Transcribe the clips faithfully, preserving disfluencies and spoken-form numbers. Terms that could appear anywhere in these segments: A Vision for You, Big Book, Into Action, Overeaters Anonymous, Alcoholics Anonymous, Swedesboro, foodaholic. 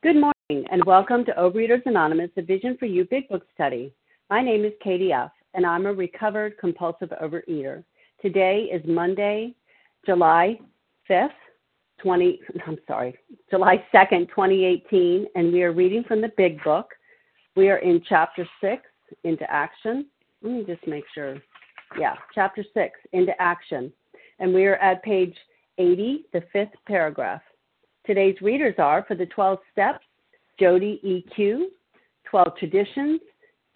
Good morning, and welcome to Overeaters Anonymous, A Vision for You Big Book Study. My name is Katie F., and I'm a recovered compulsive overeater. Today is Monday, July fifth, twenty, I'm sorry, July second, twenty eighteen, and we are reading from the Big Book. We are in Chapter six, Into Action. Let me just make sure. Yeah, Chapter six, Into Action. And we are at page eighty, the fifth paragraph. Today's readers are, for the twelve Steps, Jody E Q, twelve Traditions,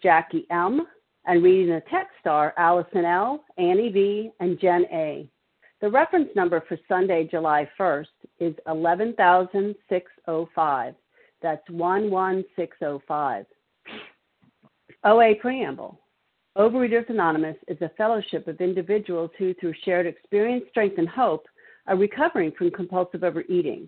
Jackie M., and reading the text are Allison L., Annie V., and Jen A. The reference number for Sunday, July first is eleven thousand six hundred five. That's one one six oh five. O A Preamble. Overeaters Anonymous is a fellowship of individuals who, through shared experience, strength, and hope, are recovering from compulsive overeating.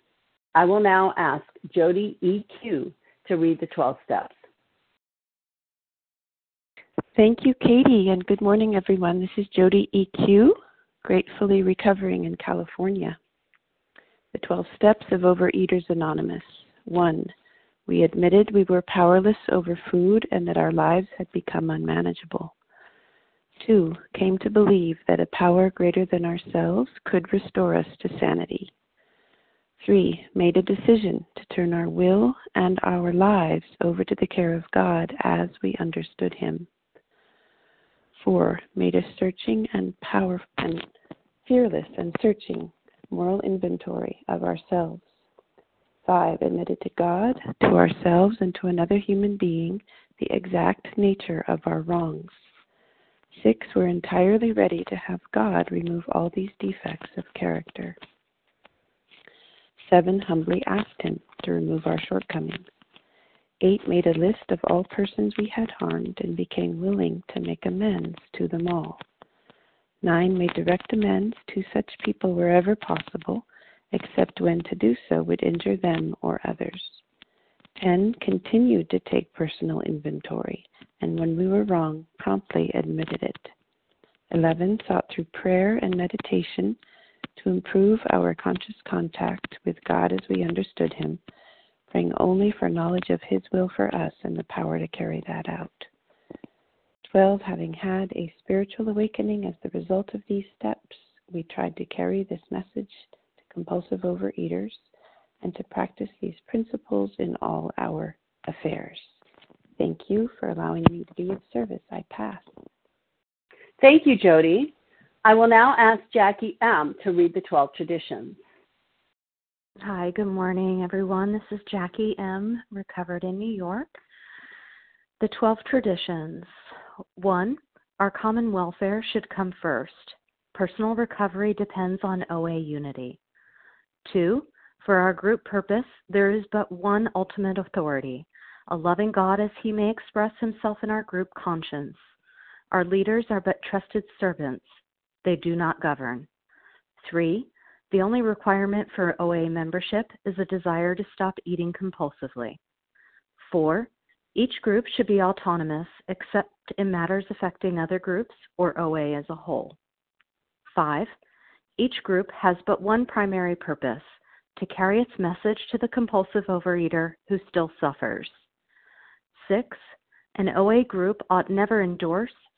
I will now ask Jody E Q to read the twelve steps. Thank you, Katie, and good morning, everyone. This is Jody E Q, gratefully recovering in California. The twelve steps of Overeaters Anonymous. One, we admitted we were powerless over food and that our lives had become unmanageable. Two, came to believe that a power greater than ourselves could restore us to sanity. Three, made a decision to turn our will and our lives over to the care of God as we understood Him. Four, made a searching and powerful and fearless and searching moral inventory of ourselves. Five, admitted to God, to ourselves, and to another human being the exact nature of our wrongs. Six, were entirely ready to have God remove all these defects of character. Seven, humbly asked Him to remove our shortcomings. Eight, made a list of all persons we had harmed and became willing to make amends to them all. Nine, made direct amends to such people wherever possible, except when to do so would injure them or others. Ten, continued to take personal inventory, and when we were wrong, promptly admitted it. Eleven, sought through prayer and meditation to improve our conscious contact with God as we understood Him, praying only for knowledge of His will for us and the power to carry that out. Twelve, having had a spiritual awakening as the result of these steps, we tried to carry this message to compulsive overeaters and to practice these principles in all our affairs. Thank you for allowing me to be of service. I pass. Thank you, Jody. I will now ask Jackie M. to read the twelve traditions. Hi, good morning, everyone. This is Jackie M., recovered in New York. The twelve traditions. One, our common welfare should come first. Personal recovery depends on O A unity. Two, for our group purpose, there is but one ultimate authority, a loving God as He may express Himself in our group conscience. Our leaders are but trusted servants. They do not govern. Three, the only requirement for O A membership is a desire to stop eating compulsively. Four, each group should be autonomous except in matters affecting other groups or O A as a whole. Five, each group has but one primary purpose, to carry its message to the compulsive overeater who still suffers. Six, an O A group ought never endorse,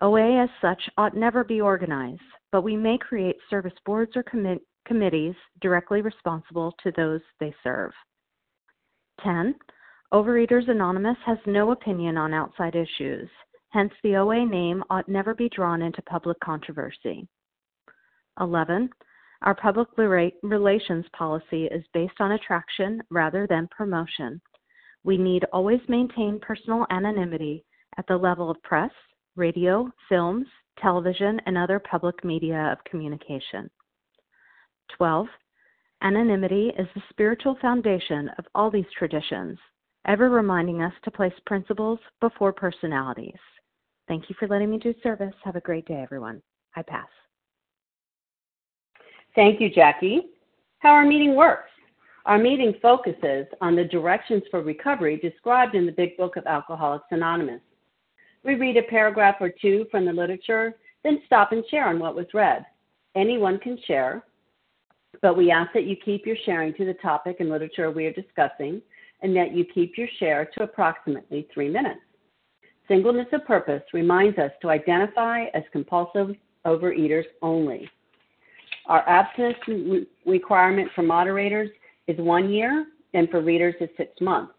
O A as such ought never be organized, but we may create service boards or commi- committees directly responsible to those they serve. Ten, Overeaters Anonymous has no opinion on outside issues, hence the O A name ought never be drawn into public controversy. Eleven, our public relations policy is based on attraction rather than promotion. We need always maintain personal anonymity at the level of press, radio, films, television, and other public media of communication. twelve. Anonymity is the spiritual foundation of all these traditions, ever reminding us to place principles before personalities. Thank you for letting me do service. Have a great day, everyone. I pass. Thank you, Jackie. How our meeting works. Our meeting focuses on the directions for recovery described in the Big Book of Alcoholics Anonymous. We read a paragraph or two from the literature, then stop and share on what was read. Anyone can share, but we ask that you keep your sharing to the topic and literature we are discussing, and that you keep your share to approximately three minutes. Singleness of purpose reminds us to identify as compulsive overeaters only. Our abstinence re- requirement for moderators is one year, and for readers is six months.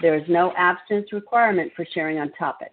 There is no abstinence requirement for sharing on topics.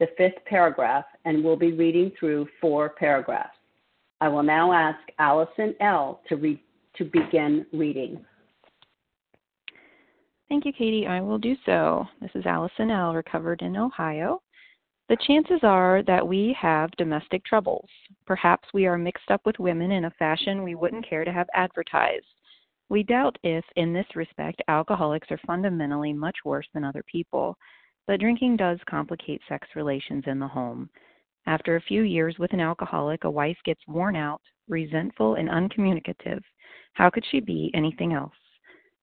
the fifth paragraph, and we'll be reading through four paragraphs. I will now ask Allison L. to read to begin reading. Thank you, Katie. I will do so. This is Allison L., recovered in Ohio. The chances are that we have domestic troubles. Perhaps we are mixed up with women in a fashion we wouldn't care to have advertised. We doubt if, in this respect, alcoholics are fundamentally much worse than other people, but drinking does complicate sex relations in the home. After a few years with an alcoholic, a wife gets worn out, resentful, and uncommunicative. How could she be anything else?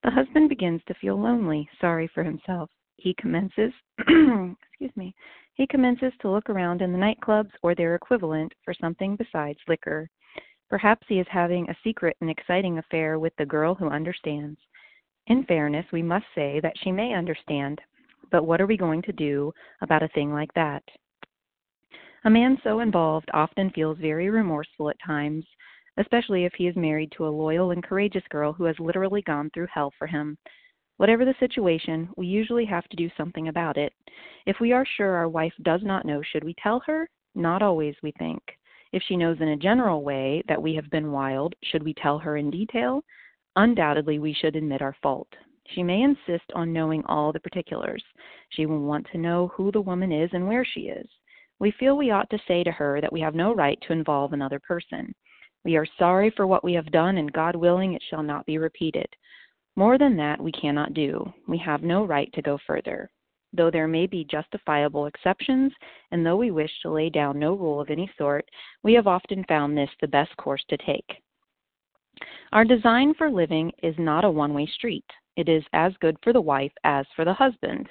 The husband begins to feel lonely, sorry for himself. He commences, excuse me, he commences to look around in the nightclubs or their equivalent for something besides liquor. Perhaps he is having a secret and exciting affair with the girl who understands. In fairness, we must say that she may understand, but what are we going to do about a thing like that? A man so involved often feels very remorseful at times, especially if he is married to a loyal and courageous girl who has literally gone through hell for him. Whatever the situation, we usually have to do something about it. If we are sure our wife does not know, should we tell her? Not always, we think. If she knows in a general way that we have been wild, should we tell her in detail? Undoubtedly, we should admit our fault. She may insist on knowing all the particulars. She will want to know who the woman is and where she is. We feel we ought to say to her that we have no right to involve another person. We are sorry for what we have done, and God willing, it shall not be repeated. More than that, we cannot do. We have no right to go further. Though there may be justifiable exceptions, and though we wish to lay down no rule of any sort, we have often found this the best course to take. Our design for living is not a one-way street. It is as good for the wife as for the husband.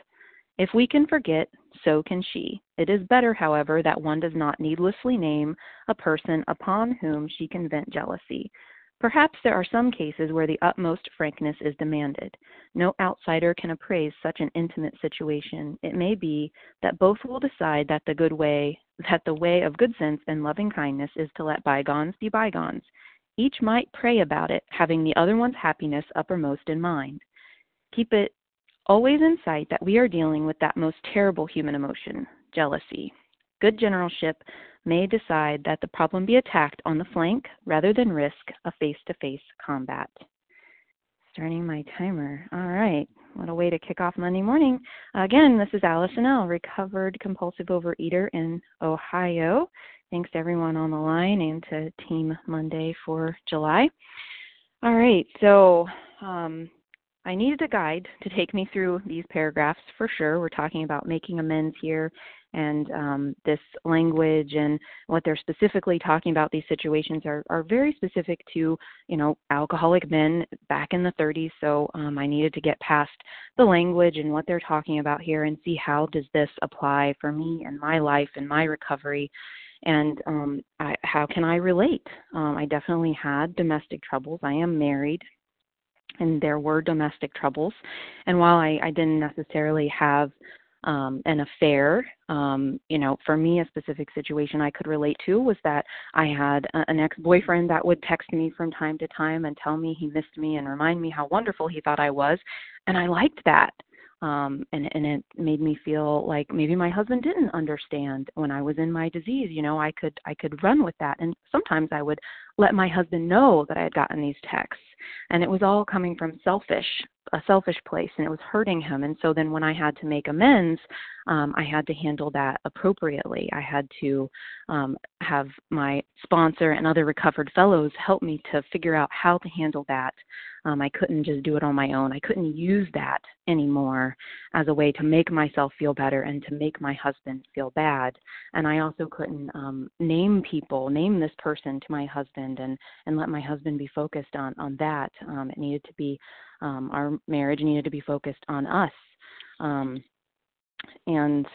If we can forget, so can she. It is better, however, that one does not needlessly name a person upon whom she can vent jealousy. Perhaps there are some cases where the utmost frankness is demanded. No outsider can appraise such an intimate situation. It may be that both will decide that the good way, that the way of good sense and loving kindness is to let bygones be bygones. Each might pray about it, having the other one's happiness uppermost in mind. Keep it always in sight that we are dealing with that most terrible human emotion, jealousy. Good generalship may decide that the problem be attacked on the flank rather than risk a face-to-face combat. Starting my timer. All right. What a way to kick off Monday morning. Again, this is Allison L., recovered compulsive overeater in Ohio. Thanks everyone on the line and to Team Monday for July. All right, so um, I needed a guide to take me through these paragraphs for sure. We're talking about making amends here and um, this language and what they're specifically talking about. These situations are, are very specific to, you know, alcoholic men back in the thirties. So um, I needed to get past the language and what they're talking about here and see how does this apply for me and my life and my recovery. And um, I, how can I relate? Um, I definitely had domestic troubles. I am married, and there were domestic troubles. And while I, I didn't necessarily have um, an affair, um, you know, for me, a specific situation I could relate to was that I had a, an ex-boyfriend that would text me from time to time and tell me he missed me and remind me how wonderful he thought I was. And I liked that. Um, and, and it made me feel like maybe my husband didn't understand when I was in my disease. You know, I could I could run with that. And sometimes I would let my husband know that I had gotten these texts. And it was all coming from selfish, a selfish place, and it was hurting him. And so then when I had to make amends, um, I had to handle that appropriately. I had to um, have my sponsor and other recovered fellows help me to figure out how to handle that. Um, I couldn't just do it on my own. I couldn't use that anymore as a way to make myself feel better and to make my husband feel bad. And I also couldn't um, name people, name this person to my husband and, and let my husband be focused on, on that. Um, it needed to be, um, our marriage needed to be focused on us. Um, and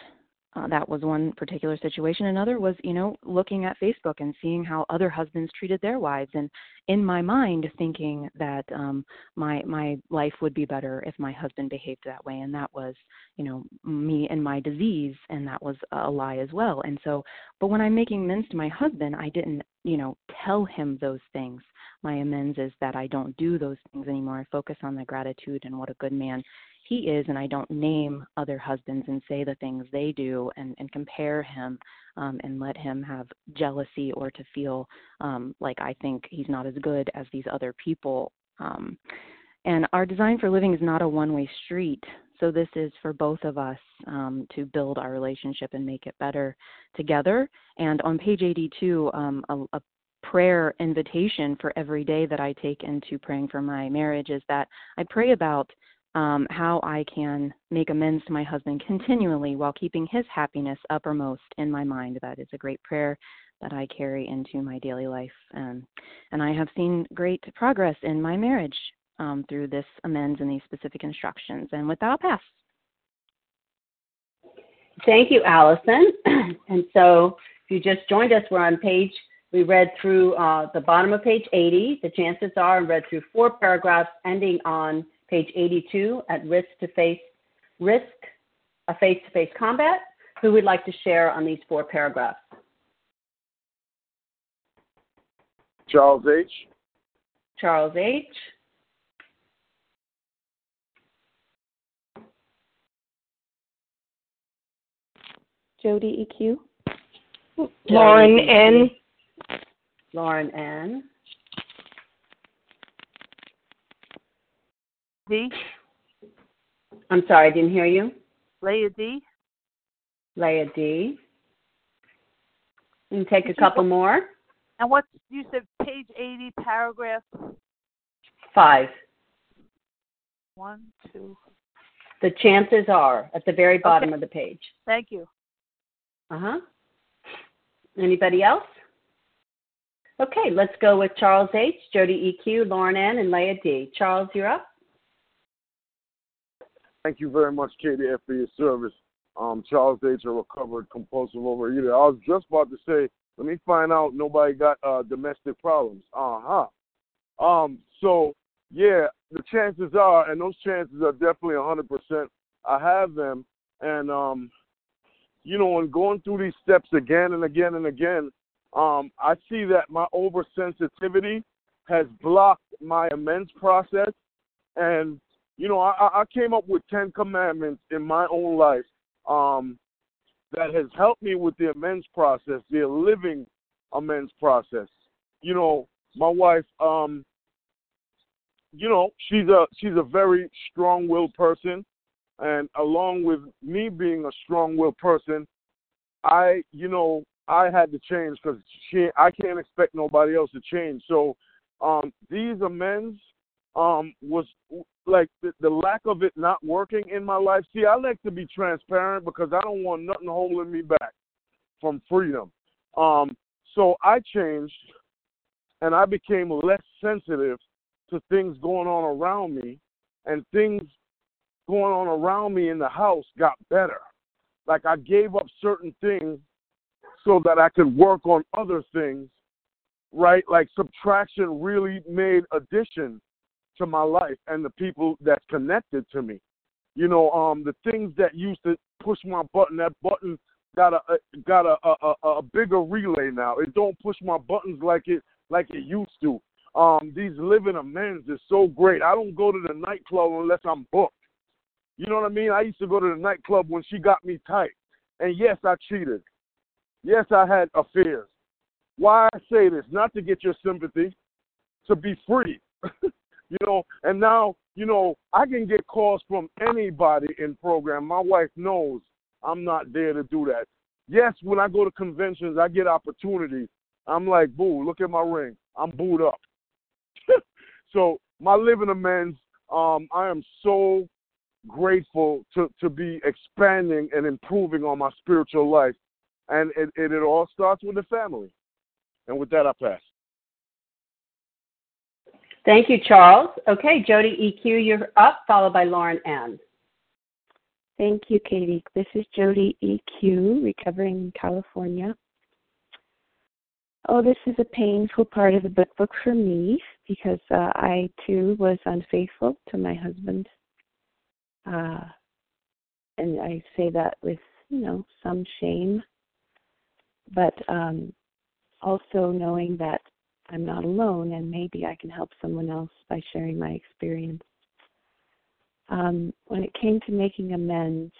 Uh, that was one particular situation. Another was, you know, looking at Facebook and seeing how other husbands treated their wives, and in my mind thinking that um, my my life would be better if my husband behaved that way. And that was, you know, me and my disease, and that was a lie as well. And so, but when I'm making amends to my husband, I didn't, you know, tell him those things. My amends is that I don't do those things anymore. I focus on the gratitude and what a good man he is, and I don't name other husbands and say the things they do and, and compare him um, and let him have jealousy or to feel um, like I think he's not as good as these other people. Um, and our design for living is not a one-way street. So this is for both of us um, to build our relationship and make it better together. And on page eighty-two, um, a, a prayer invitation for every day that I take into praying for my marriage is that I pray about Um, how I can make amends to my husband continually while keeping his happiness uppermost in my mind. That is a great prayer that I carry into my daily life. Um, and I have seen great progress in my marriage um, through this amends and these specific instructions. And with that, I'll pass. Thank you, Allison. And so if you just joined us, we're on page, we read through uh, the bottom of page eighty, the chances are, and read through four paragraphs ending on page eighty-two, at risk to face risk a face-to-face combat. Who would like to share on these four paragraphs? Charles H. Charles H. Jody E Q. Lauren N. Lauren N. D. I'm sorry, I didn't hear you. Leah D. Leah D. You can take a couple more. And what you said, page eighty, paragraph five. One, two. The chances are at the very bottom okay. of the page. Thank you. Uh huh. Anybody else? Okay, let's go with Charles H., Jody E Q, Lauren N., and Leah D. Charles, you're up. Thank you very much, Katie, for your service. Um, Charles H., a recovered compulsive overeater. I was just about to say, let me find out nobody got uh, domestic problems. Uh-huh. Um, so, yeah, the chances are, and those chances are definitely one hundred percent. I have them. And, um, you know, in going through these steps again and again and again, um, I see that my oversensitivity has blocked my amends process. And you know, I, I came up with ten commandments in my own life um, that has helped me with the amends process, the living amends process. You know, my wife, um, you know, she's a she's a very strong-willed person, and along with me being a strong-willed person, I, you know, I had to change because I can't expect nobody else to change. So um, these amends um, was like the, the lack of it not working in my life. See, I like to be transparent because I don't want nothing holding me back from freedom. Um, so I changed and I became less sensitive to things going on around me, and things going on around me in the house got better. Like I gave up certain things so that I could work on other things, right? Like subtraction really made addition to my life and the people that's connected to me. You know, um, the things that used to push my button, that button got a got a, a, a bigger relay now. It don't push my buttons like it like it used to. Um, these living amends is so great. I don't go to the nightclub unless I'm booked. You know what I mean? I used to go to the nightclub when she got me tight. And yes, I cheated. Yes, I had affairs. Why I say this? Not to get your sympathy, to be free. You know, and now, you know, I can get calls from anybody in program. My wife knows I'm not there to do that. Yes, when I go to conventions, I get opportunities. I'm like, boo, look at my ring. I'm booed up. So my living amends, um, I am so grateful to, to be expanding and improving on my spiritual life. And it, it, it all starts with the family. And with that, I pass. Thank you, Charles. Okay, Jody E Q, you're up, followed by Lauren N. Thank you, Katie. This is Jody E Q, recovering in California. Oh, this is a painful part of the Big Book for me because uh, I, too, was unfaithful to my husband. Uh, and I say that with, you know, some shame, but um, also knowing that I'm not alone and maybe I can help someone else by sharing my experience. Um, when it came to making amends,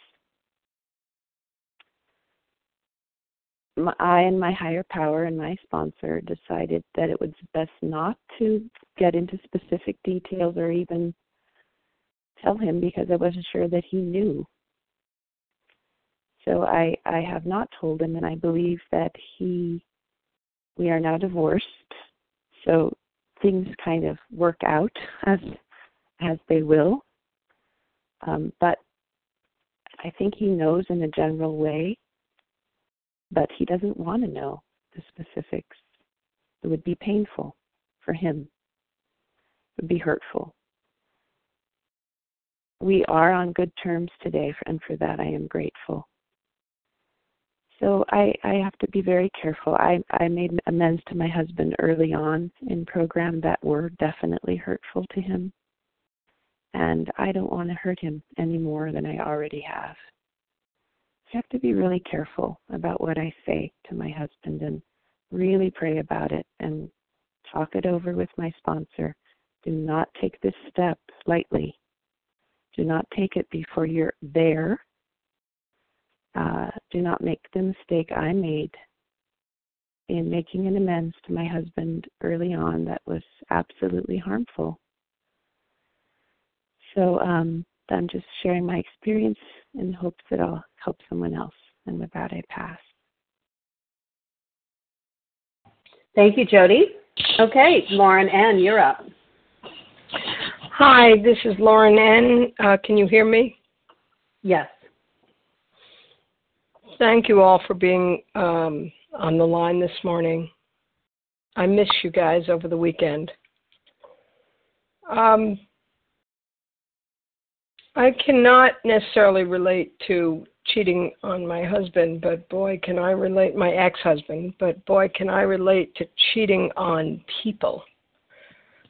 my, I and my higher power and my sponsor decided that it was best not to get into specific details or even tell him because I wasn't sure that he knew. So I, I have not told him, and I believe that he, we are now divorced, so things kind of work out as as they will. Um, but I think he knows in a general way, but he doesn't want to know the specifics. It would be painful for him. It would be hurtful. We are on good terms today, and for that I am grateful. So I, I have to be very careful. I, I made amends to my husband early on in program that were definitely hurtful to him. And I don't want to hurt him any more than I already have. I have to be really careful about what I say to my husband and really pray about it and talk it over with my sponsor. Do not take this step lightly. Do not take it before you're there. Uh, do not make the mistake I made in making an amends to my husband early on that was absolutely harmful. So um, I'm just sharing my experience in hopes that I'll help someone else. And with that, I pass. Thank you, Jody. Okay, Lauren N., you're up. Hi, this is Lauren N. Uh, can you hear me? Yes. Thank you all for being um, on the line this morning. I miss you guys over the weekend. Um, I cannot necessarily relate to cheating on my husband, but boy, can I relate, my ex-husband, but boy, can I relate to cheating on people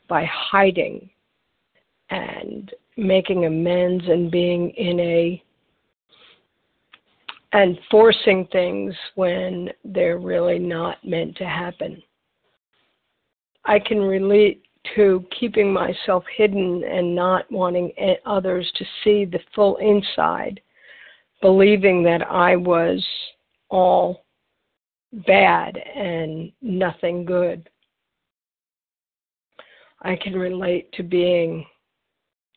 by hiding and making amends and being in a and forcing things when they're really not meant to happen. I can relate to keeping myself hidden and not wanting others to see the full inside, believing that I was all bad and nothing good. I can relate to being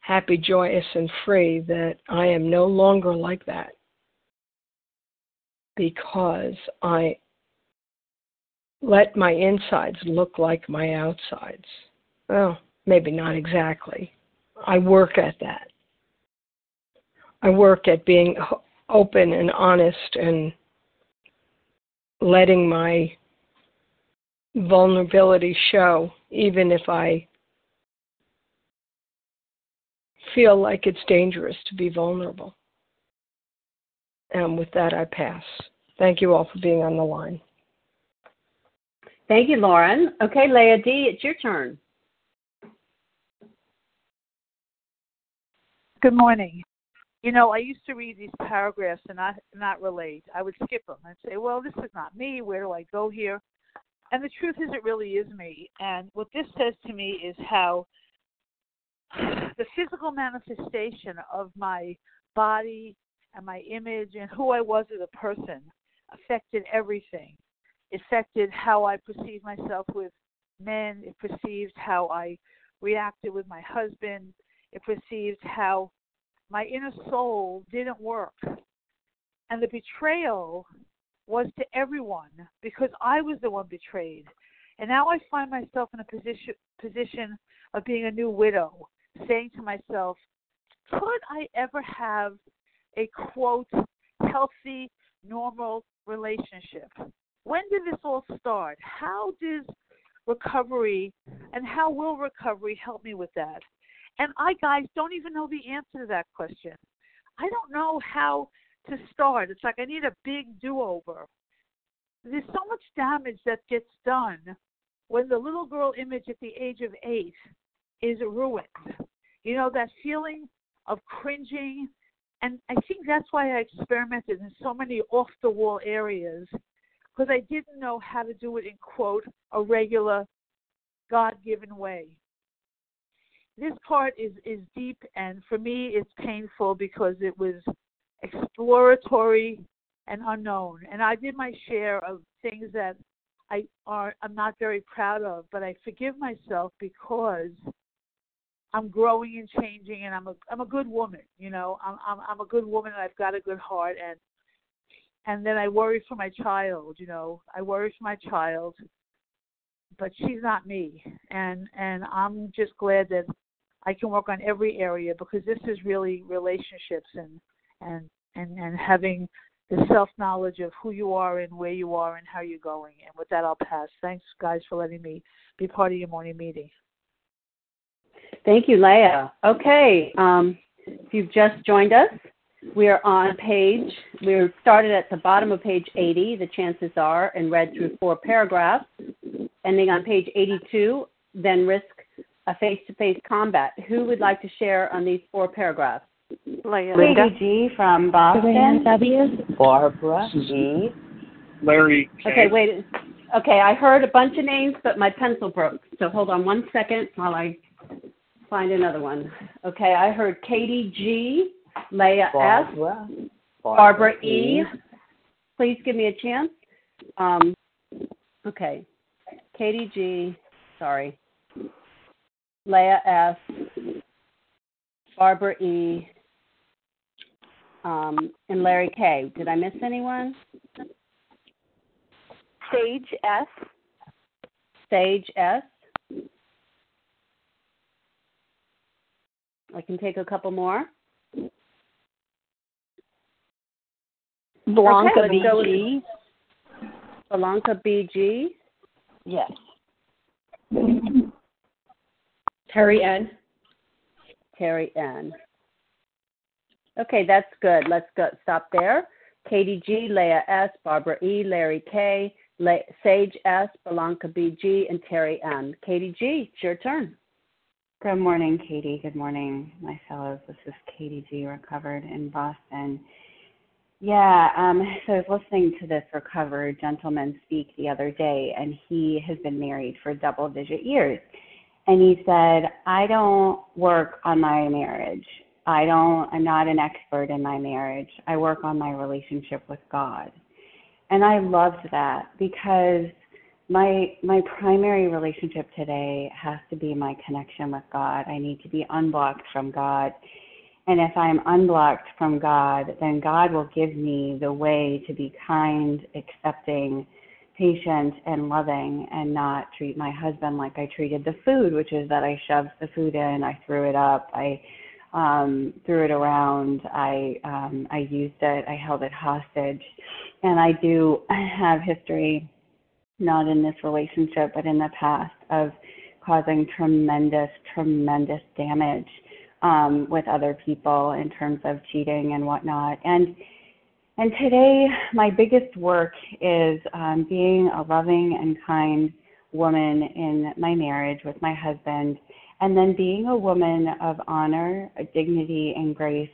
happy, joyous, and free that I am no longer like that. Because I let my insides look like my outsides. Well, maybe not exactly. I work at that. I work at being open and honest and letting my vulnerability show, even if I feel like it's dangerous to be vulnerable. And with that, I pass. Thank you all for being on the line. Thank you, Lauren. Okay, Leah D., it's your turn. Good morning. You know, I used to read these paragraphs and not, not relate. I would skip them and say, well, this is not me. Where do I go here? And the truth is, it really is me. And what this says to me is how the physical manifestation of my body and my image and who I was as a person affected everything. It affected how I perceived myself with men. It perceived how I reacted with my husband. It perceived how my inner soul didn't work. And the betrayal was to everyone because I was the one betrayed. And now I find myself in a position position of being a new widow, saying to myself, could I ever have a, quote, healthy, normal relationship? When did this all start? How does recovery and how will recovery help me with that? And I, guys, don't even know the answer to that question. I don't know how to start. It's like I need a big do-over. There's so much damage that gets done when the little girl image at the age of eight is ruined. You know, that feeling of cringing. And I think that's why I experimented in so many off-the-wall areas, because I didn't know how to do it in, quote, a regular God-given way. This part is, is deep, and for me it's painful because it was exploratory and unknown. And I did my share of things that I are, I'm not very proud of, but I forgive myself because I'm growing and changing, and I'm a I'm a good woman, you know. I'm I'm, I'm a good woman, and I've got a good heart, and and then I worry for my child, you know. I worry for my child, but she's not me, and and I'm just glad that I can work on every area, because this is really relationships and and and, and having the self knowledge of who you are and where you are and how you're going. And with that, I'll pass. Thanks, guys, for letting me be part of your morning meeting. Thank you, Leah. Okay, um, if you've just joined us, we are on page, we started at the bottom of page eighty, the chances are, and read through four paragraphs, ending on page eighty-two, then risk a face-to-face combat. Who would like to share on these four paragraphs? Leah. Lady G. from Boston. W. Barbara G. Larry K. Okay, wait. Okay, I heard a bunch of names, but my pencil broke, so hold on one second while I find another one. Okay, I heard Katie G, Leah Barbara, S, Barbara, Barbara E. E. Please give me a chance. Um, okay, Katie G, sorry, Leah S, Barbara E, um, and Larry K. Did I miss anyone? Sage S. Sage S. I can take a couple more. Blanca okay, B G. Blanca B G. Yes. Terry N. Terry N. Okay, that's good. Let's go. Stop there. Katie G, Leah S, Barbara E, Larry K, Le- Sage S, Blanca B G, and Terry N. Katie G, it's your turn. Good morning, Katie. Good morning, my fellows. This is Katie G, recovered in Boston. Yeah, um, so I was listening to this recovered gentleman speak the other day, and he has been married for double-digit years. And he said, I don't work on my marriage. I don't, I'm not an expert in my marriage. I work on my relationship with God. And I loved that, because My my primary relationship today has to be my connection with God. I need to be unblocked from God. And if I'm unblocked from God, then God will give me the way to be kind, accepting, patient and loving and not treat my husband like I treated the food, which is that I shoved the food in, I threw it up, I um, threw it around, I um, I used it, I held it hostage. And I do have history, not in this relationship, but in the past, of causing tremendous, tremendous damage um, with other people in terms of cheating and whatnot. And And today, my biggest work is um, being a loving and kind woman in my marriage with my husband, and then being a woman of honor, dignity, and grace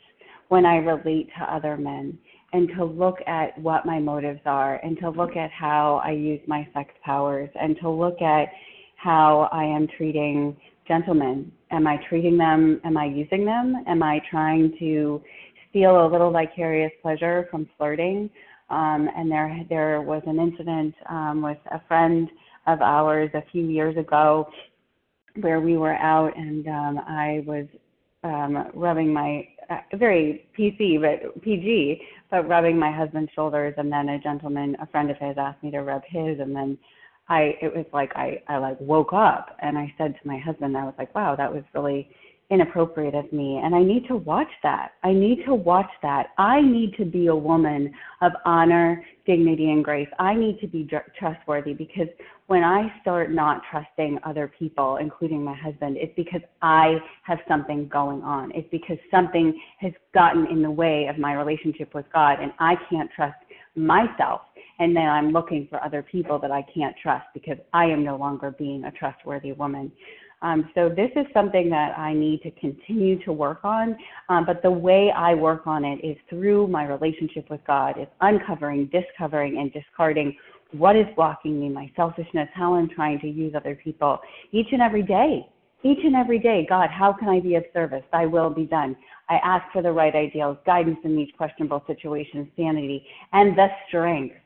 when I relate to other men, and to look at what my motives are, and to look at how I use my sex powers, and to look at how I am treating gentlemen. Am I treating them? Am I using them? Am I trying to feel a little vicarious pleasure from flirting? Um, and there there was an incident um, with a friend of ours a few years ago where we were out, and um, I was um, rubbing my, uh, very P C, but P G, but rubbing my husband's shoulders, and then a gentleman, a friend of his, asked me to rub his, and then I it was like I, I like woke up, and I said to my husband, I was like, wow, that was really inappropriate of me, and I need to watch that. I need to watch that. I need to be a woman of honor, dignity, and grace. I need to be dr- trustworthy, because when I start not trusting other people, including my husband, it's because I have something going on. It's because something has gotten in the way of my relationship with God, and I can't trust myself. And then I'm looking for other people that I can't trust because I am no longer being a trustworthy woman. Um, so this is something that I need to continue to work on, um, but the way I work on it is through my relationship with God. It's uncovering, discovering, and discarding what is blocking me, my selfishness, how I'm trying to use other people each and every day. Each and every day, God, how can I be of service? Thy will be done. I ask for the right ideals, guidance in each questionable situation, sanity, and the strength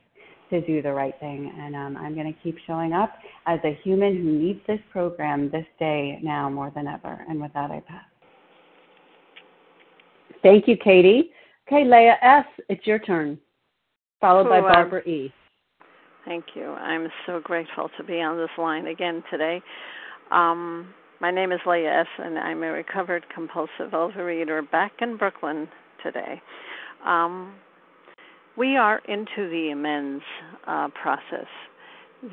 to do the right thing. And um, I'm going to keep showing up as a human who needs this program this day, now more than ever. And with that, I pass. Thank you, Katie. Okay, Leah S., it's your turn, followed by Barbara E. Thank you. I'm so grateful to be on this line again today. Um, my name is Leah S., and I'm a recovered compulsive overeater back in Brooklyn today. Um, We are into the amends uh, process.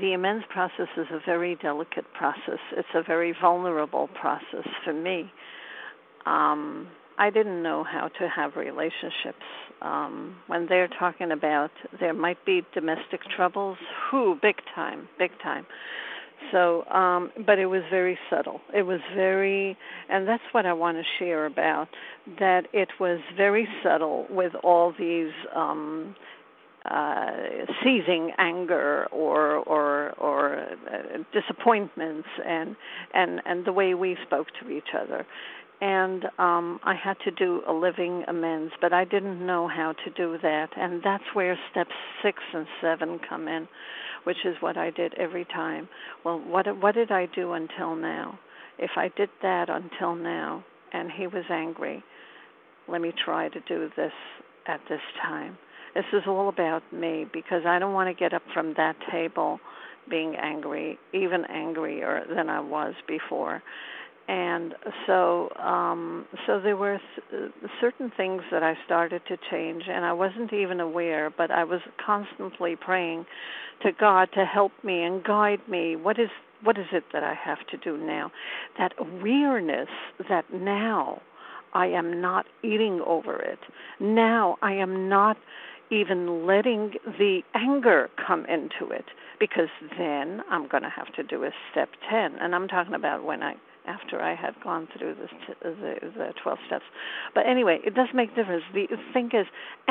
The amends process is a very delicate process. It's a very vulnerable process for me. Um, I didn't know how to have relationships. Um, when they're talking about there might be domestic troubles, who, big time, big time. So, um, but it was very subtle. It was very, and that's what I want to share about, that it was very subtle with all these um, uh, seizing anger or or, or uh, disappointments and, and, and the way we spoke to each other. And um, I had to do a living amends, but I didn't know how to do that. And that's where steps six and seven come in, which is what I did every time. Well, what what did I do until now? If I did that until now and he was angry, let me try to do this at this time. This is all about me, because I don't want to get up from that table being angry, even angrier than I was before. And so um, so there were th- certain things that I started to change, and I wasn't even aware, but I was constantly praying to God to help me and guide me. What is what is it that I have to do now? That awareness that now I am not eating over it. Now I am not even letting the anger come into it, because then I'm going to have to do a step ten. And I'm talking about when I... after I had gone through the, the, the twelve steps. But anyway, it does make a difference. The thing is,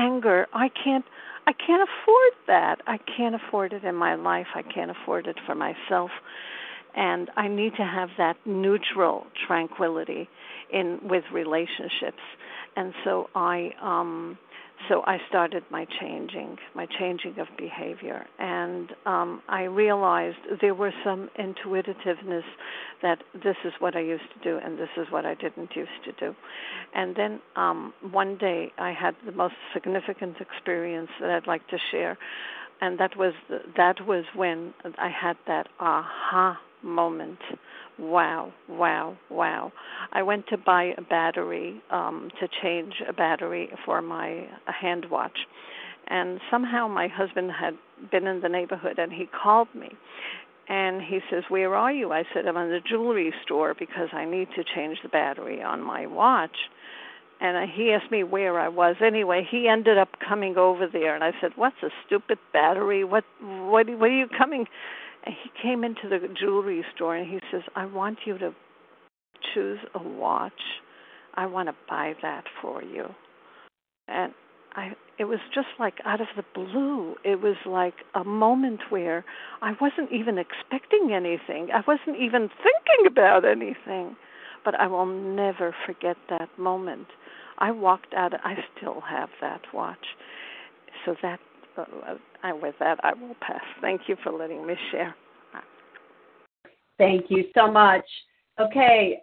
anger, I can't I can't afford that. I can't afford it in my life. I can't afford it for myself. And I need to have that neutral tranquility in with relationships. And so I um, so I started my changing, my changing of behavior. And um, I realized there were some intuitiveness that this is what I used to do and this is what I didn't used to do. And then um, one day I had the most significant experience that I'd like to share. and that was that was when I had that aha moment. Wow, wow, wow. I went to buy a battery, um, to change a battery for my a hand watch. And somehow my husband had been in the neighborhood, and he called me. And he says, "Where are you?" I said, "I'm in the jewelry store because I need to change the battery on my watch." And he asked me where I was. Anyway, he ended up coming over there, and I said, "What's a stupid battery? What, what, what are you coming?" And he came into the jewelry store, and he says, "I want you to choose a watch. I want to buy that for you." And I, it was just like out of the blue. It was like a moment where I wasn't even expecting anything. I wasn't even thinking about anything. But I will never forget that moment. I walked out. I still have that watch. So that, uh, I, with that, I will pass. Thank you for letting me share. Thank you so much. Okay,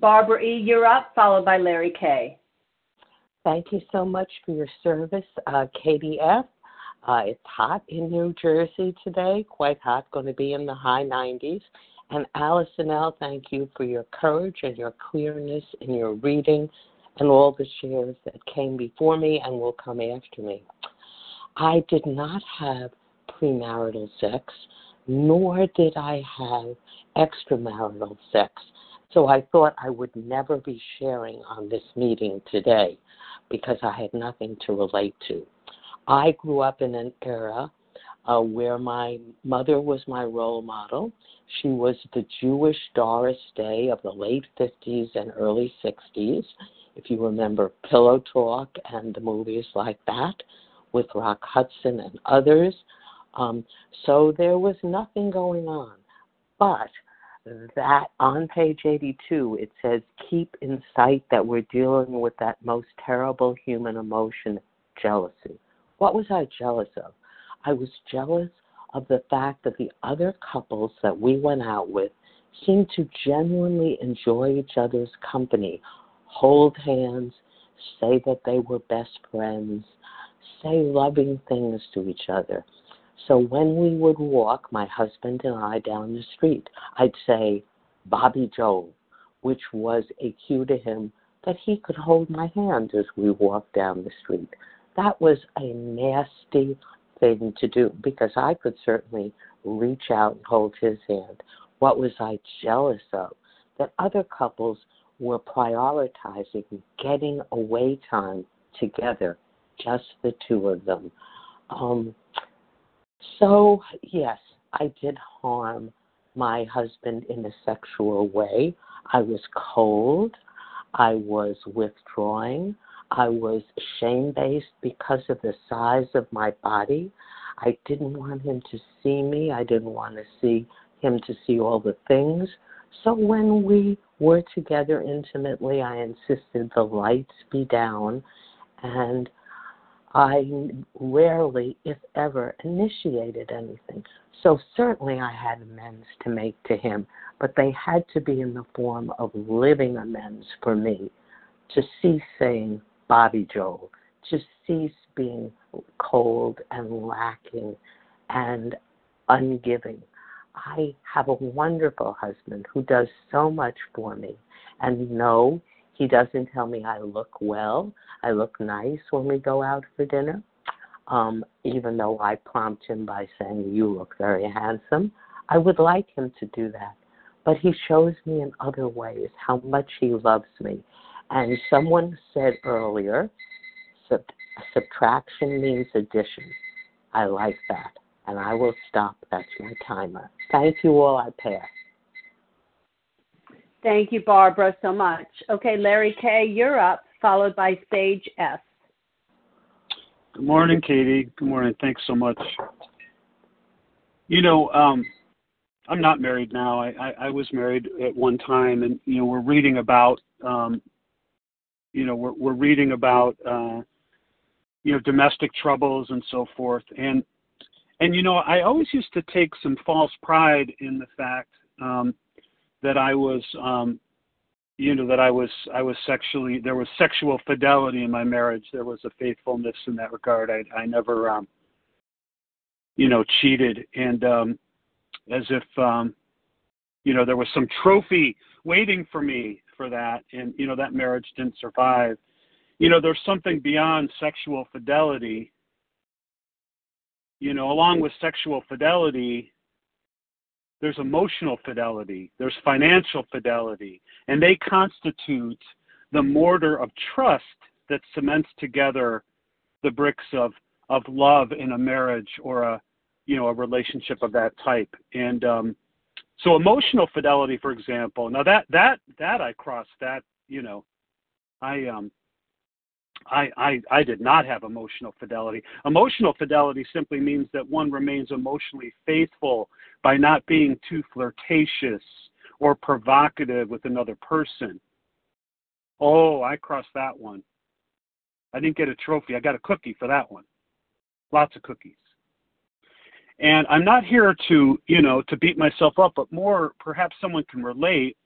Barbara E., you're up, followed by Larry K. Thank you so much for your service, uh, K D F. Uh, it's hot in New Jersey today, quite hot, going to be in the high nineties. And Allison L., thank you for your courage and your clearness in your reading and all the shares that came before me and will come after me. I did not have premarital sex, nor did I have extramarital sex. So I thought I would never be sharing on this meeting today because I had nothing to relate to. I grew up in an era Uh, where my mother was my role model. She was the Jewish Doris Day of the late fifties and early sixties, if you remember Pillow Talk and the movies like that with Rock Hudson and others. Um, so there was nothing going on. But that on page eighty-two, it says, keep in sight that we're dealing with that most terrible human emotion, jealousy. What was I jealous of? I was jealous of the fact that the other couples that we went out with seemed to genuinely enjoy each other's company, hold hands, say that they were best friends, say loving things to each other. So when we would walk, my husband and I, down the street, I'd say, Bobby Joe, which was a cue to him that he could hold my hand as we walked down the street. That was a nasty thing to do because I could certainly reach out and hold his hand. What was I jealous of? That other couples were prioritizing getting away time together, just the two of them. Um, so, yes, I did harm my husband in a sexual way. I was cold. I was withdrawing. I was shame-based because of the size of my body. I didn't want him to see me. I didn't want to see him to see all the things. So when we were together intimately, I insisted the lights be down, and I rarely, if ever, initiated anything. So certainly I had amends to make to him, but they had to be in the form of living amends for me to cease saying, Bobby Joel, to cease being cold and lacking and ungiving. I have a wonderful husband who does so much for me. And no, he doesn't tell me I look well. I look nice when we go out for dinner, um, even though I prompt him by saying, you look very handsome. I would like him to do that. But he shows me in other ways how much he loves me. And someone said earlier, sub- subtraction means addition. I like that. And I will stop. That's my timer. Thank you all. I pass. Thank you, Barbara, so much. Okay, Larry K., you're up, followed by Sage S. Good morning, Katie. Good morning. Thanks so much. You know, um, I'm not married now. I, I, I was married at one time, and, you know, we're reading about... Um, You know, we're, we're reading about, uh, you know, domestic troubles and so forth. And, and you know, I always used to take some false pride in the fact um, that I was, um, you know, that I was, I was sexually, there was sexual fidelity in my marriage. There was a faithfulness in that regard. I, I never, um, you know, cheated, and um, as if, um, you know, there was some trophy waiting for me for that, and, you know, that marriage didn't survive. You know, there's something beyond sexual fidelity. You know, along with sexual fidelity, there's emotional fidelity, there's financial fidelity, and they constitute the mortar of trust that cements together the bricks of, of love in a marriage or a, you know, a relationship of that type. And um, so emotional fidelity, for example, now that, that, that I crossed that, you know, I, um, I, I, I did not have emotional fidelity. Emotional fidelity simply means that one remains emotionally faithful by not being too flirtatious or provocative with another person. Oh, I crossed that one. I didn't get a trophy. I got a cookie for that one. Lots of cookies. And I'm not here to, you know, to beat myself up, but more perhaps someone can relate.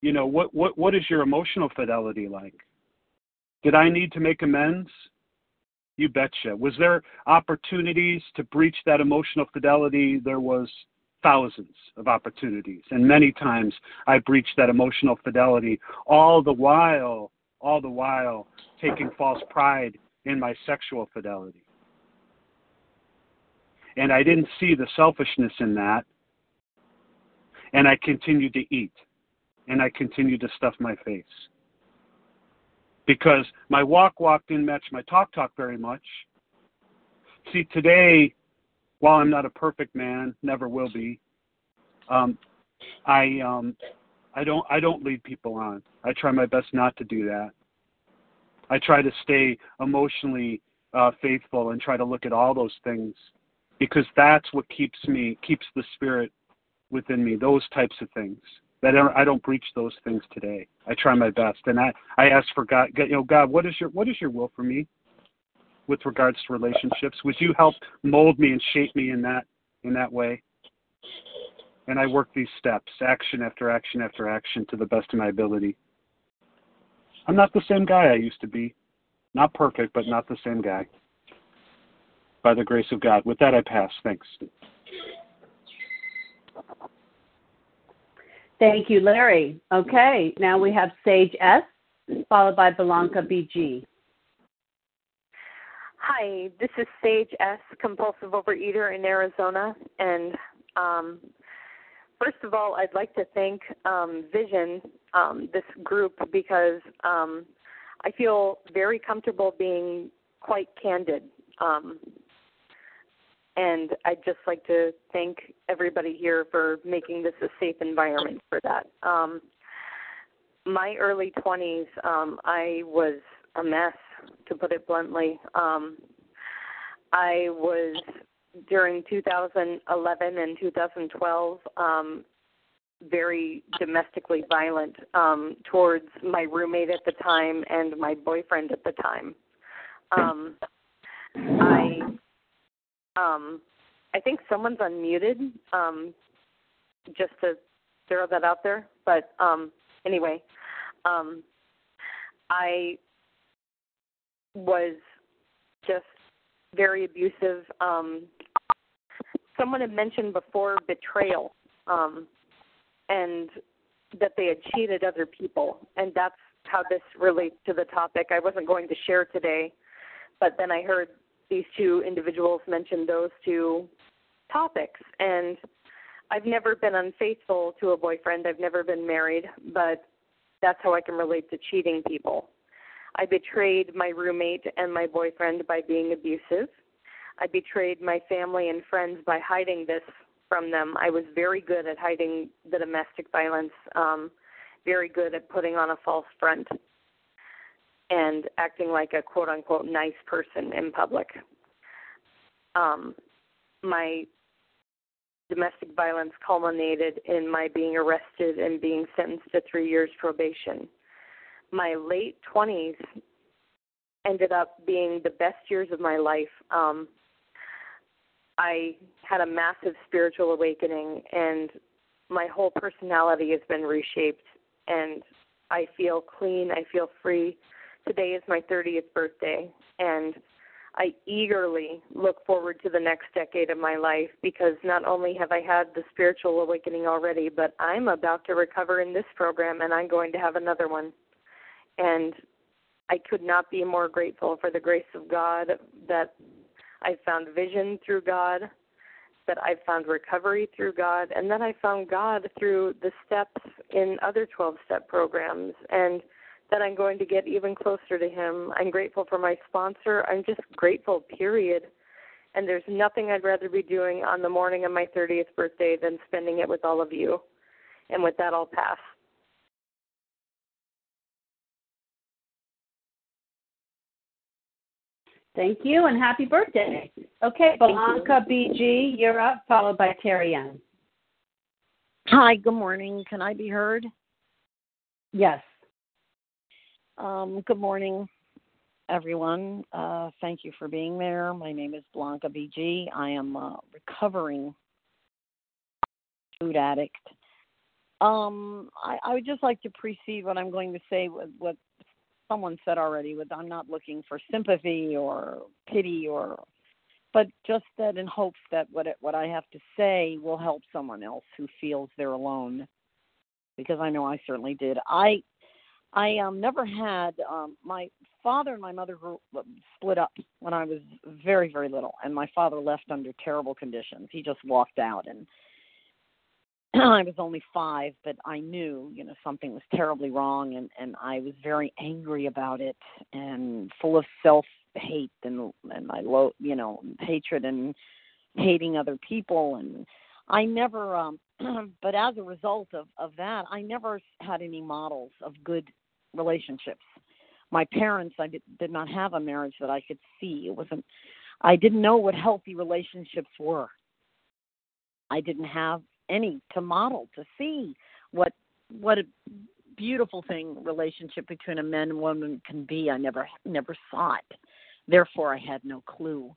You know, what, what, what is your emotional fidelity like? Did I need to make amends? You betcha. Was there opportunities to breach that emotional fidelity? There was thousands of opportunities. And many times I breached that emotional fidelity, all the while, all the while taking false pride in my sexual fidelity. And I didn't see the selfishness in that. And I continued to eat. And I continued to stuff my face. Because my walk walk didn't match my talk talk very much. See, today, while I'm not a perfect man, never will be, um, I um, I don't I don't lead people on. I try my best not to do that. I try to stay emotionally uh, faithful and try to look at all those things, because that's what keeps me keeps the spirit within me. Those types of things. That I don't breach those things today. I try my best, and I, I ask for God. You know, God, what is your what is your will for me, with regards to relationships? Would you help mold me and shape me in that in that way? And I work these steps, action after action after action, to the best of my ability. I'm not the same guy I used to be, not perfect, but not the same guy. By the grace of God. With that, I pass. Thanks. Thank you, Larry. Okay, now we have Sage S, followed by Blanca B G. Hi, this is Sage S, compulsive overeater in Arizona. And um, first of all, I'd like to thank um, Vision, um, this group, because um, I feel very comfortable being quite candid. Um, And I'd just like to thank everybody here for making this a safe environment for that. Um, my early twenties, um, I was a mess, to put it bluntly. Um, I was, during two thousand eleven and two thousand twelve, um, very domestically violent um, towards my roommate at the time and my boyfriend at the time. Um, I... Um, I think someone's unmuted, um, just to throw that out there. But um, anyway, um, I was just very abusive. Um, someone had mentioned before betrayal, um, and that they had cheated other people, and that's how this relates to the topic. I wasn't going to share today, but then I heard these two individuals mentioned those two topics. And I've never been unfaithful to a boyfriend. I've never been married, but that's how I can relate to cheating people. I betrayed my roommate and my boyfriend by being abusive. I betrayed my family and friends by hiding this from them. I was very good at hiding the domestic violence, um, very good at putting on a false front and acting like a quote-unquote nice person in public. Um, my domestic violence culminated in my being arrested and being sentenced to three years probation. My late twenties ended up being the best years of my life. Um, I had a massive spiritual awakening, and my whole personality has been reshaped, and I feel clean, I feel free. Today is my thirtieth birthday, and I eagerly look forward to the next decade of my life, because not only have I had the spiritual awakening already, but I'm about to recover in this program, and I'm going to have another one. And I could not be more grateful for the grace of God, that I found vision through God, that I found recovery through God, and that I found God through the steps in other twelve-step programs, and that I'm going to get even closer to him. I'm grateful for my sponsor. I'm just grateful, period. And there's nothing I'd rather be doing on the morning of my thirtieth birthday than spending it with all of you. And with that, I'll pass. Thank you, and happy birthday. Okay, Balanca B G, you're up, followed by Terry Ann. Hi, good morning. Can I be heard? Yes. Um, good morning, everyone. Uh, thank you for being there. My name is Blanca B G. I am a recovering food addict. Um, I, I would just like to precede what I'm going to say with what someone said already. With I'm not looking for sympathy or pity, or but just that in hopes that what it, what I have to say will help someone else who feels they're alone, because I know I certainly did. I. I um, never had, um, my father and my mother grew, split up when I was very, very little, and my father left under terrible conditions. He just walked out, and I was only five, but I knew, you know, something was terribly wrong, and, and I was very angry about it, and full of self-hate, and, and my low, you know, hatred, and hating other people, and I never, um, but as a result of, of that, I never had any models of good relationships. My parents, I did, did not have a marriage that I could see. It wasn't, I didn't know what healthy relationships were. I didn't have any to model, to see what, what a beautiful thing relationship between a man and woman can be. I never, never saw it. Therefore, I had no clue.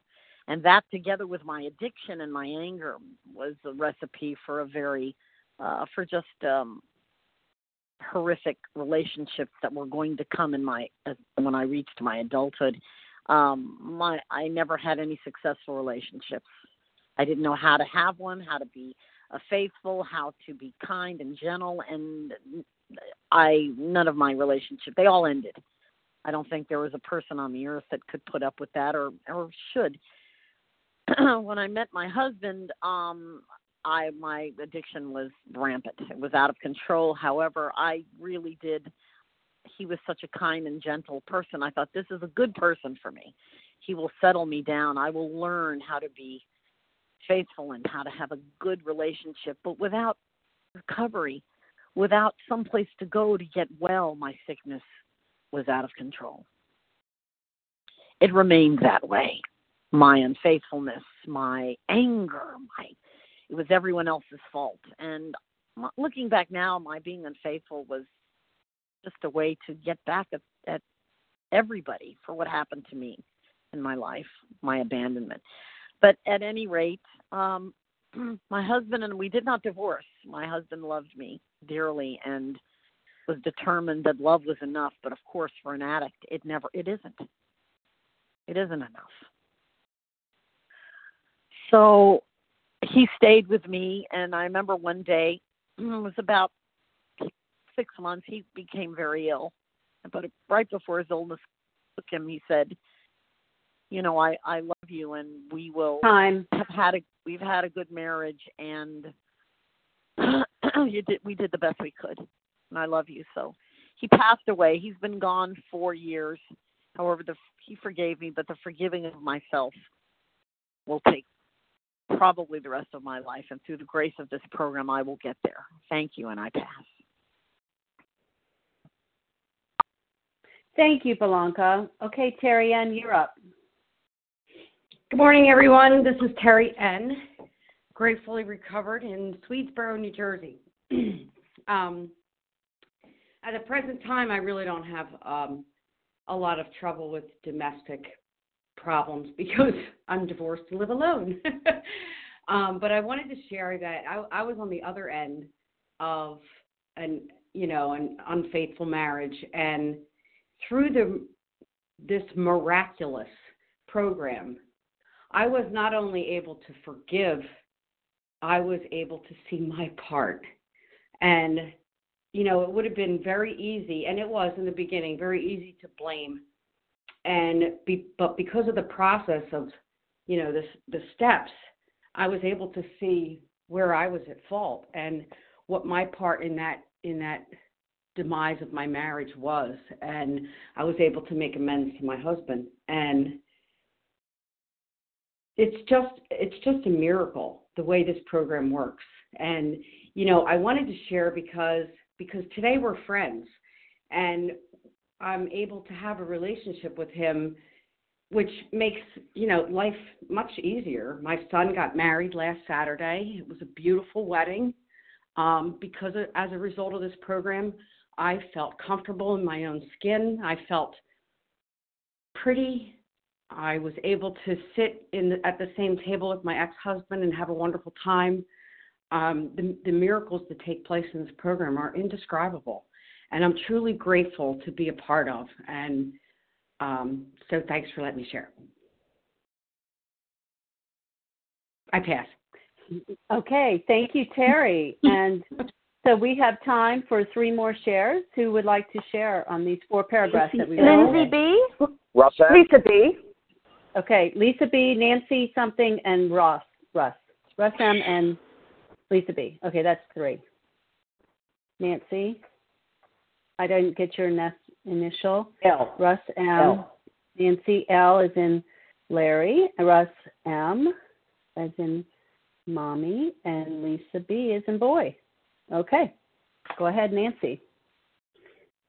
And that, together with my addiction and my anger, was a recipe for a very, uh, for just um, horrific relationships that were going to come in my uh, when I reached my adulthood. Um, my I never had any successful relationships. I didn't know how to have one, how to be uh, faithful, how to be kind and gentle, and I none of my relationships, they all ended. I don't think there was a person on the earth that could put up with that, or or should. When I met my husband, um, I my addiction was rampant. It was out of control. However, I really did. He was such a kind and gentle person. I thought, this is a good person for me. He will settle me down. I will learn how to be faithful and how to have a good relationship. But without recovery, without some place to go to get well, my sickness was out of control. It remained that way. My unfaithfulness, my anger, my it was everyone else's fault. And looking back now, my being unfaithful was just a way to get back at, at everybody for what happened to me in my life, my abandonment. But at any rate, um, my husband and we did not divorce. My husband loved me dearly and was determined that love was enough. But, of course, for an addict, it never, it isn't. It isn't enough. So he stayed with me, and I remember one day, it was about six months, he became very ill. But right before his illness took him, he said, you know, I, I love you, and we will Time. have had a, we've had a good marriage, and you did, we did the best we could, and I love you. So he passed away. He's been gone four years. However, the, he forgave me, but the forgiving of myself will take probably the rest of my life, and through the grace of this program, I will get there. Thank you, and I pass. Thank you, Balanca. Okay, Terry N., you're up. Good morning, everyone. This is Terry N., gratefully recovered in Swedesboro, New Jersey. um, at the present time, I really don't have um, a lot of trouble with domestic problems because I'm divorced and live alone. um, but I wanted to share that I, I was on the other end of an, you know, an unfaithful marriage, and through the this miraculous program, I was not only able to forgive, I was able to see my part. And, you know, it would have been very easy, and it was in the beginning, very easy to blame. And be, but because of the process of, you know, this, the steps, I was able to see where I was at fault and what my part in that in that demise of my marriage was. And I was able to make amends to my husband. And it's just it's just a miracle the way this program works. And, you know, I wanted to share because because today we're friends, and I'm able to have a relationship with him, which makes, you know, life much easier. My son got married last Saturday. It was a beautiful wedding. Um, because of, as a result of this program, I felt comfortable in my own skin. I felt pretty. I was able to sit in the, at the same table with my ex-husband and have a wonderful time. Um, the, the miracles that take place in this program are indescribable, and I'm truly grateful to be a part of. And um, so thanks for letting me share. I pass. Okay. Thank you, Terry. And so we have time for three more shares. Who would like to share on these four paragraphs that we read? Lindsay B. Russ. Lisa B. Okay. Lisa B., Nancy something, and Ross. Russ. Russ M. and Lisa B. Okay. That's three. Nancy. I didn't get your ne- initial. L. Russ M. L. Nancy L. as in Larry. Russ M. as in Mommy. And Lisa B. as in boy. Okay. Go ahead, Nancy.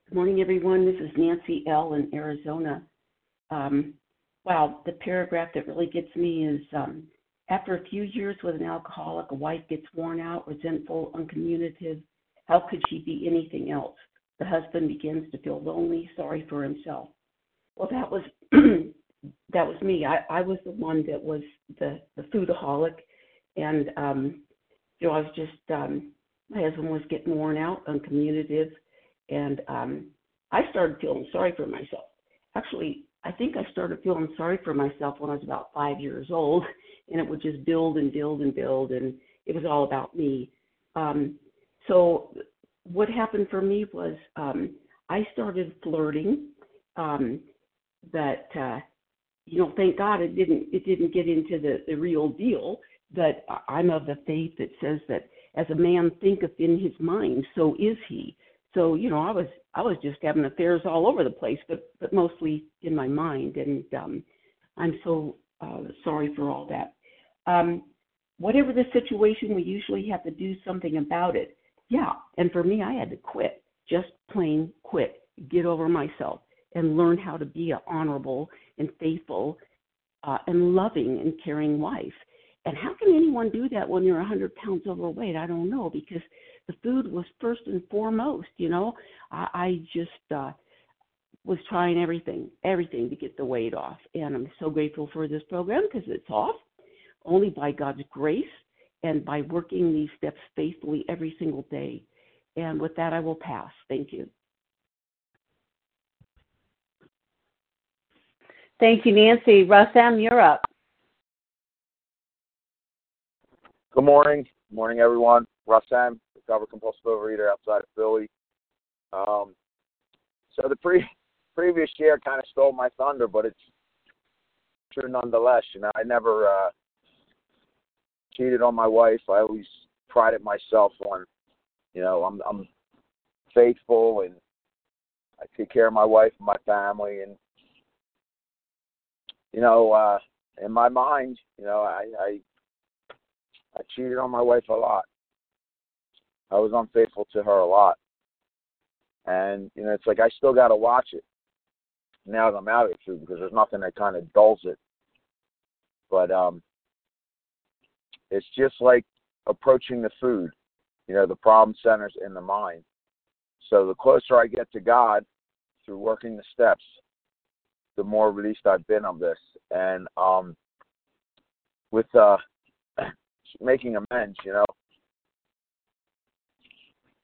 Good morning, everyone. This is Nancy L. in Arizona. Um, wow, the paragraph that really gets me is um, after a few years with an alcoholic, a wife gets worn out, resentful, uncommunicative. How could she be anything else? The husband begins to feel lonely, sorry for himself. Well, that was that was me. I, I was the one that was the, the foodaholic, and um, you know, I was just um, my husband was getting worn out, uncommunicative, and um, I started feeling sorry for myself. Actually, I think I started feeling sorry for myself when I was about five years old, and it would just build and build and build, and it was all about me. Um, so. What happened for me was um, I started flirting, um, but uh, you know, thank God it didn't it didn't get into the, the real deal. But I'm of the faith that says that as a man thinketh in his mind, so is he. So you know, I was I was just having affairs all over the place, but but mostly in my mind, and um, I'm so uh, sorry for all that. Um, whatever the situation, we usually have to do something about it. Yeah, and for me, I had to quit, just plain quit, get over myself, and learn how to be an honorable and faithful uh, and loving and caring wife. And how can anyone do that when you're one hundred pounds overweight? I don't know, because the food was first and foremost, you know. I, I just uh, was trying everything, everything to get the weight off. And I'm so grateful for this program because it's off, only by God's grace, and by working these steps faithfully every single day. And with that, I will pass. Thank you. Thank you, Nancy. Russ M., you're up. Good morning. Good morning, everyone. Russ M., recovered compulsive overeater outside of Philly. Um, so the pre- previous year kind of stole my thunder, but it's true nonetheless. You know, I never... Uh, cheated on my wife. I always prided myself on, you know, I'm, I'm faithful and I take care of my wife and my family. And, you know, uh, in my mind, you know, I, I I cheated on my wife a lot. I was unfaithful to her a lot. And, you know, it's like I still got to watch it now that I'm out of it, too, because there's nothing that kind of dulls it. But, um, it's just like approaching the food, you know, the problem centers in the mind. So the closer I get to God through working the steps, the more released I've been of this. And um, with uh, making amends, you know,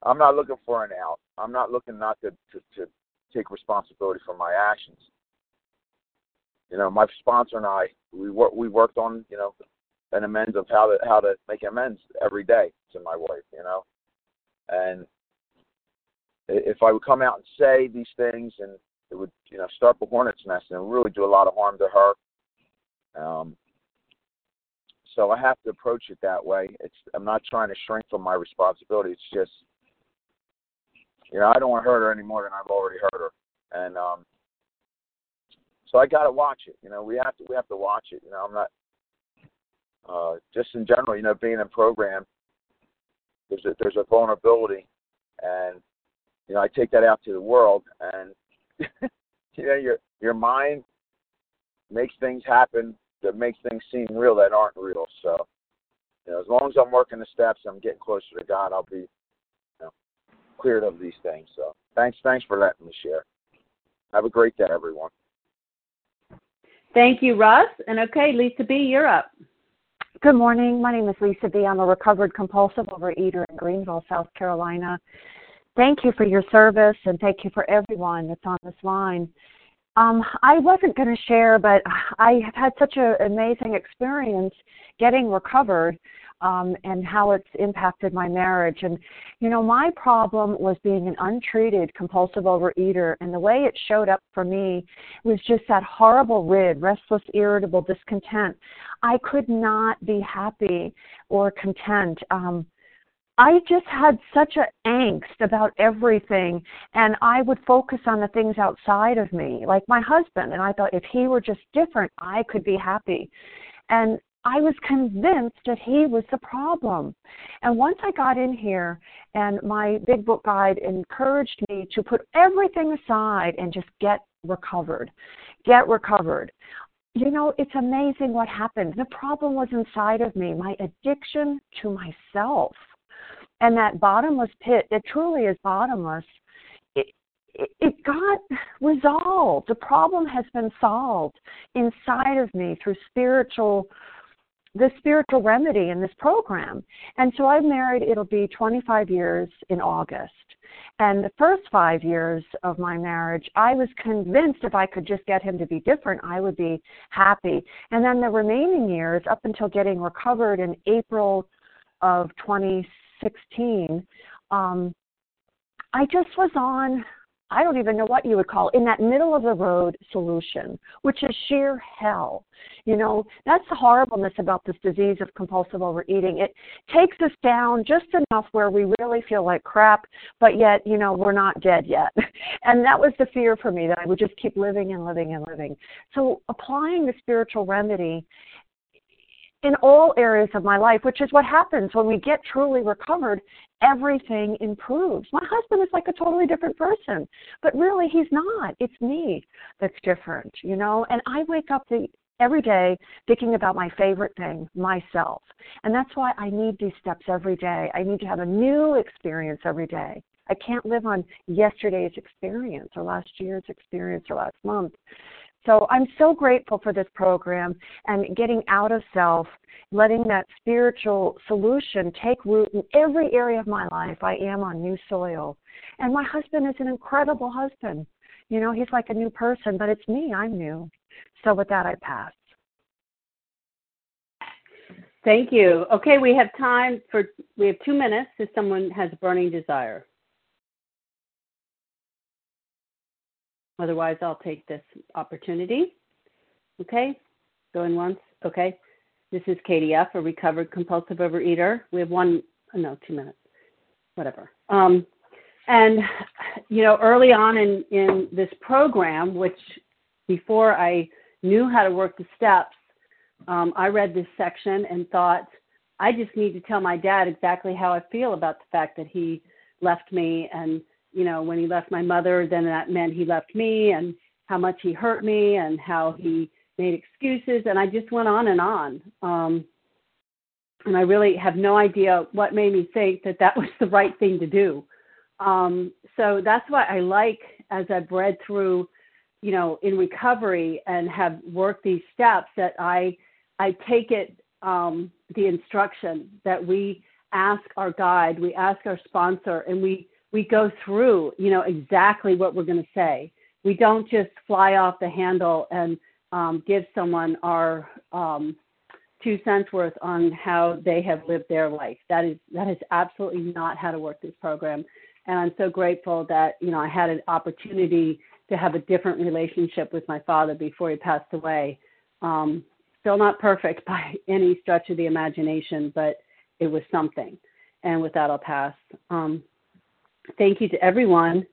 I'm not looking for an out. I'm not looking not to, to, to take responsibility for my actions. you know, my sponsor and I, we wor- we worked on, you know, an amends of how to how to make amends every day to my wife, you know. And if I would come out and say these things, and it would, you know, start the hornet's nest and really do a lot of harm to her. Um, so I have to approach it that way. It's I'm not trying to shrink from my responsibility. It's just, you know, I don't want to hurt her any more than I've already hurt her. And um, so I got to watch it. You know, we have to we have to watch it. You know, I'm not uh, just in general. You know, being in program, there's a, there's a vulnerability, and you know, I take that out to the world and. You know, your your mind makes things happen that makes things seem real that aren't real. So, you know, as long as I'm working the steps, I'm getting closer to God, I'll be, you know, cleared of these things. So, thanks, thanks for letting me share. Have a great day, everyone. Thank you, Russ. And okay, Lisa B., you're up. Good morning. My name is Lisa B. I'm a recovered compulsive overeater in Greenville, South Carolina. Thank you for your service, and thank you for everyone that's on this line. Um, I wasn't going to share, but I have had such an amazing experience getting recovered um, and how it's impacted my marriage. And, you know, my problem was being an untreated compulsive overeater, and the way it showed up for me was just that horrible rid, restless, irritable discontent. I could not be happy or content. Um I just had such an angst about everything, and I would focus on the things outside of me, like my husband, and I thought if he were just different, I could be happy. And I was convinced that he was the problem. And once I got in here, and my Big Book guide encouraged me to put everything aside and just get recovered, get recovered. You know, it's amazing what happened. The problem was inside of me, my addiction to myself. And that bottomless pit that truly is bottomless, it, it, it got resolved. The problem has been solved inside of me through spiritual, the spiritual remedy in this program. And so I'm married, it'll be twenty-five years in August. And the first five years of my marriage, I was convinced if I could just get him to be different, I would be happy. And then the remaining years, up until getting recovered in April of twenty sixteen, um, I just was on, I don't even know what you would call it, in that middle of the road solution, which is sheer hell. You know, that's the horribleness about this disease of compulsive overeating. It takes us down just enough where we really feel like crap, but yet, you know, we're not dead yet. And that was the fear for me, that I would just keep living and living and living. So applying the spiritual remedy in all areas of my life, which is what happens when we get truly recovered, everything improves. My husband is like a totally different person, but really he's not. It's me that's different, you know. And I wake up the, every day thinking about my favorite thing, myself. And that's why I need these steps every day. I need to have a new experience every day. I can't live on yesterday's experience or last year's experience or last month. So I'm so grateful for this program and getting out of self, letting that spiritual solution take root in every area of my life. I am on new soil. And my husband is an incredible husband. You know, he's like a new person, but it's me. I'm new. So with that, I pass. Thank you. Okay, we have time for, we have two minutes if someone has a burning desire. Otherwise, I'll take this opportunity. Okay, going once. Okay, this is Katie F., a recovered compulsive overeater. We have one, no, two minutes, whatever. Um, and, you know, early on in, in this program, which before I knew how to work the steps, um, I read this section and thought, I just need to tell my dad exactly how I feel about the fact that he left me, and you know, when he left my mother, then that meant he left me, and how much he hurt me, and how he made excuses. And I just went on and on. Um, and I really have no idea what made me think that that was the right thing to do. Um, so that's why I like, as I've read through, you know, in recovery and have worked these steps, that I, I take it, um, the instruction that we ask our guide, we ask our sponsor, and we, We go through, you know, exactly what we're going to say. We don't just fly off the handle and um, give someone our um, two cents worth on how they have lived their life. That is that is absolutely not how to work this program. And I'm so grateful that, you know, I had an opportunity to have a different relationship with my father before he passed away. Um, still not perfect by any stretch of the imagination, but it was something. And with that, I'll pass. Um, thank you to everyone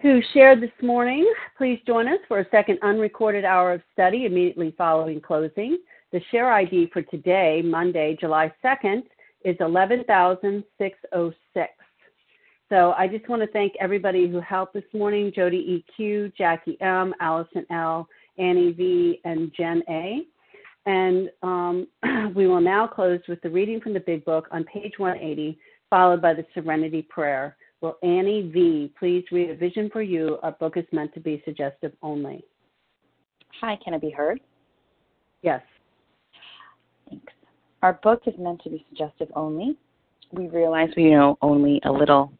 who shared this morning. Please join us for a second unrecorded hour of study immediately following closing. The share I D for today, Monday, July second, is eleven thousand six hundred six. So I just want to thank everybody who helped this morning, Jody E Q, Jackie M, Allison L, Annie V, and Jen A. And um, we will now close with the reading from the Big Book on page one eighty, followed by the Serenity Prayer. Will Annie V please read A Vision for You? Our book is meant to be suggestive only. Hi, can I be heard? Yes. Thanks. Our book is meant to be suggestive only. We realize we know only a little.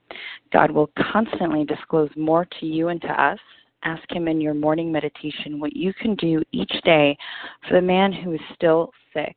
God will constantly disclose more to you and to us. Ask him in your morning meditation what you can do each day for the man who is still sick.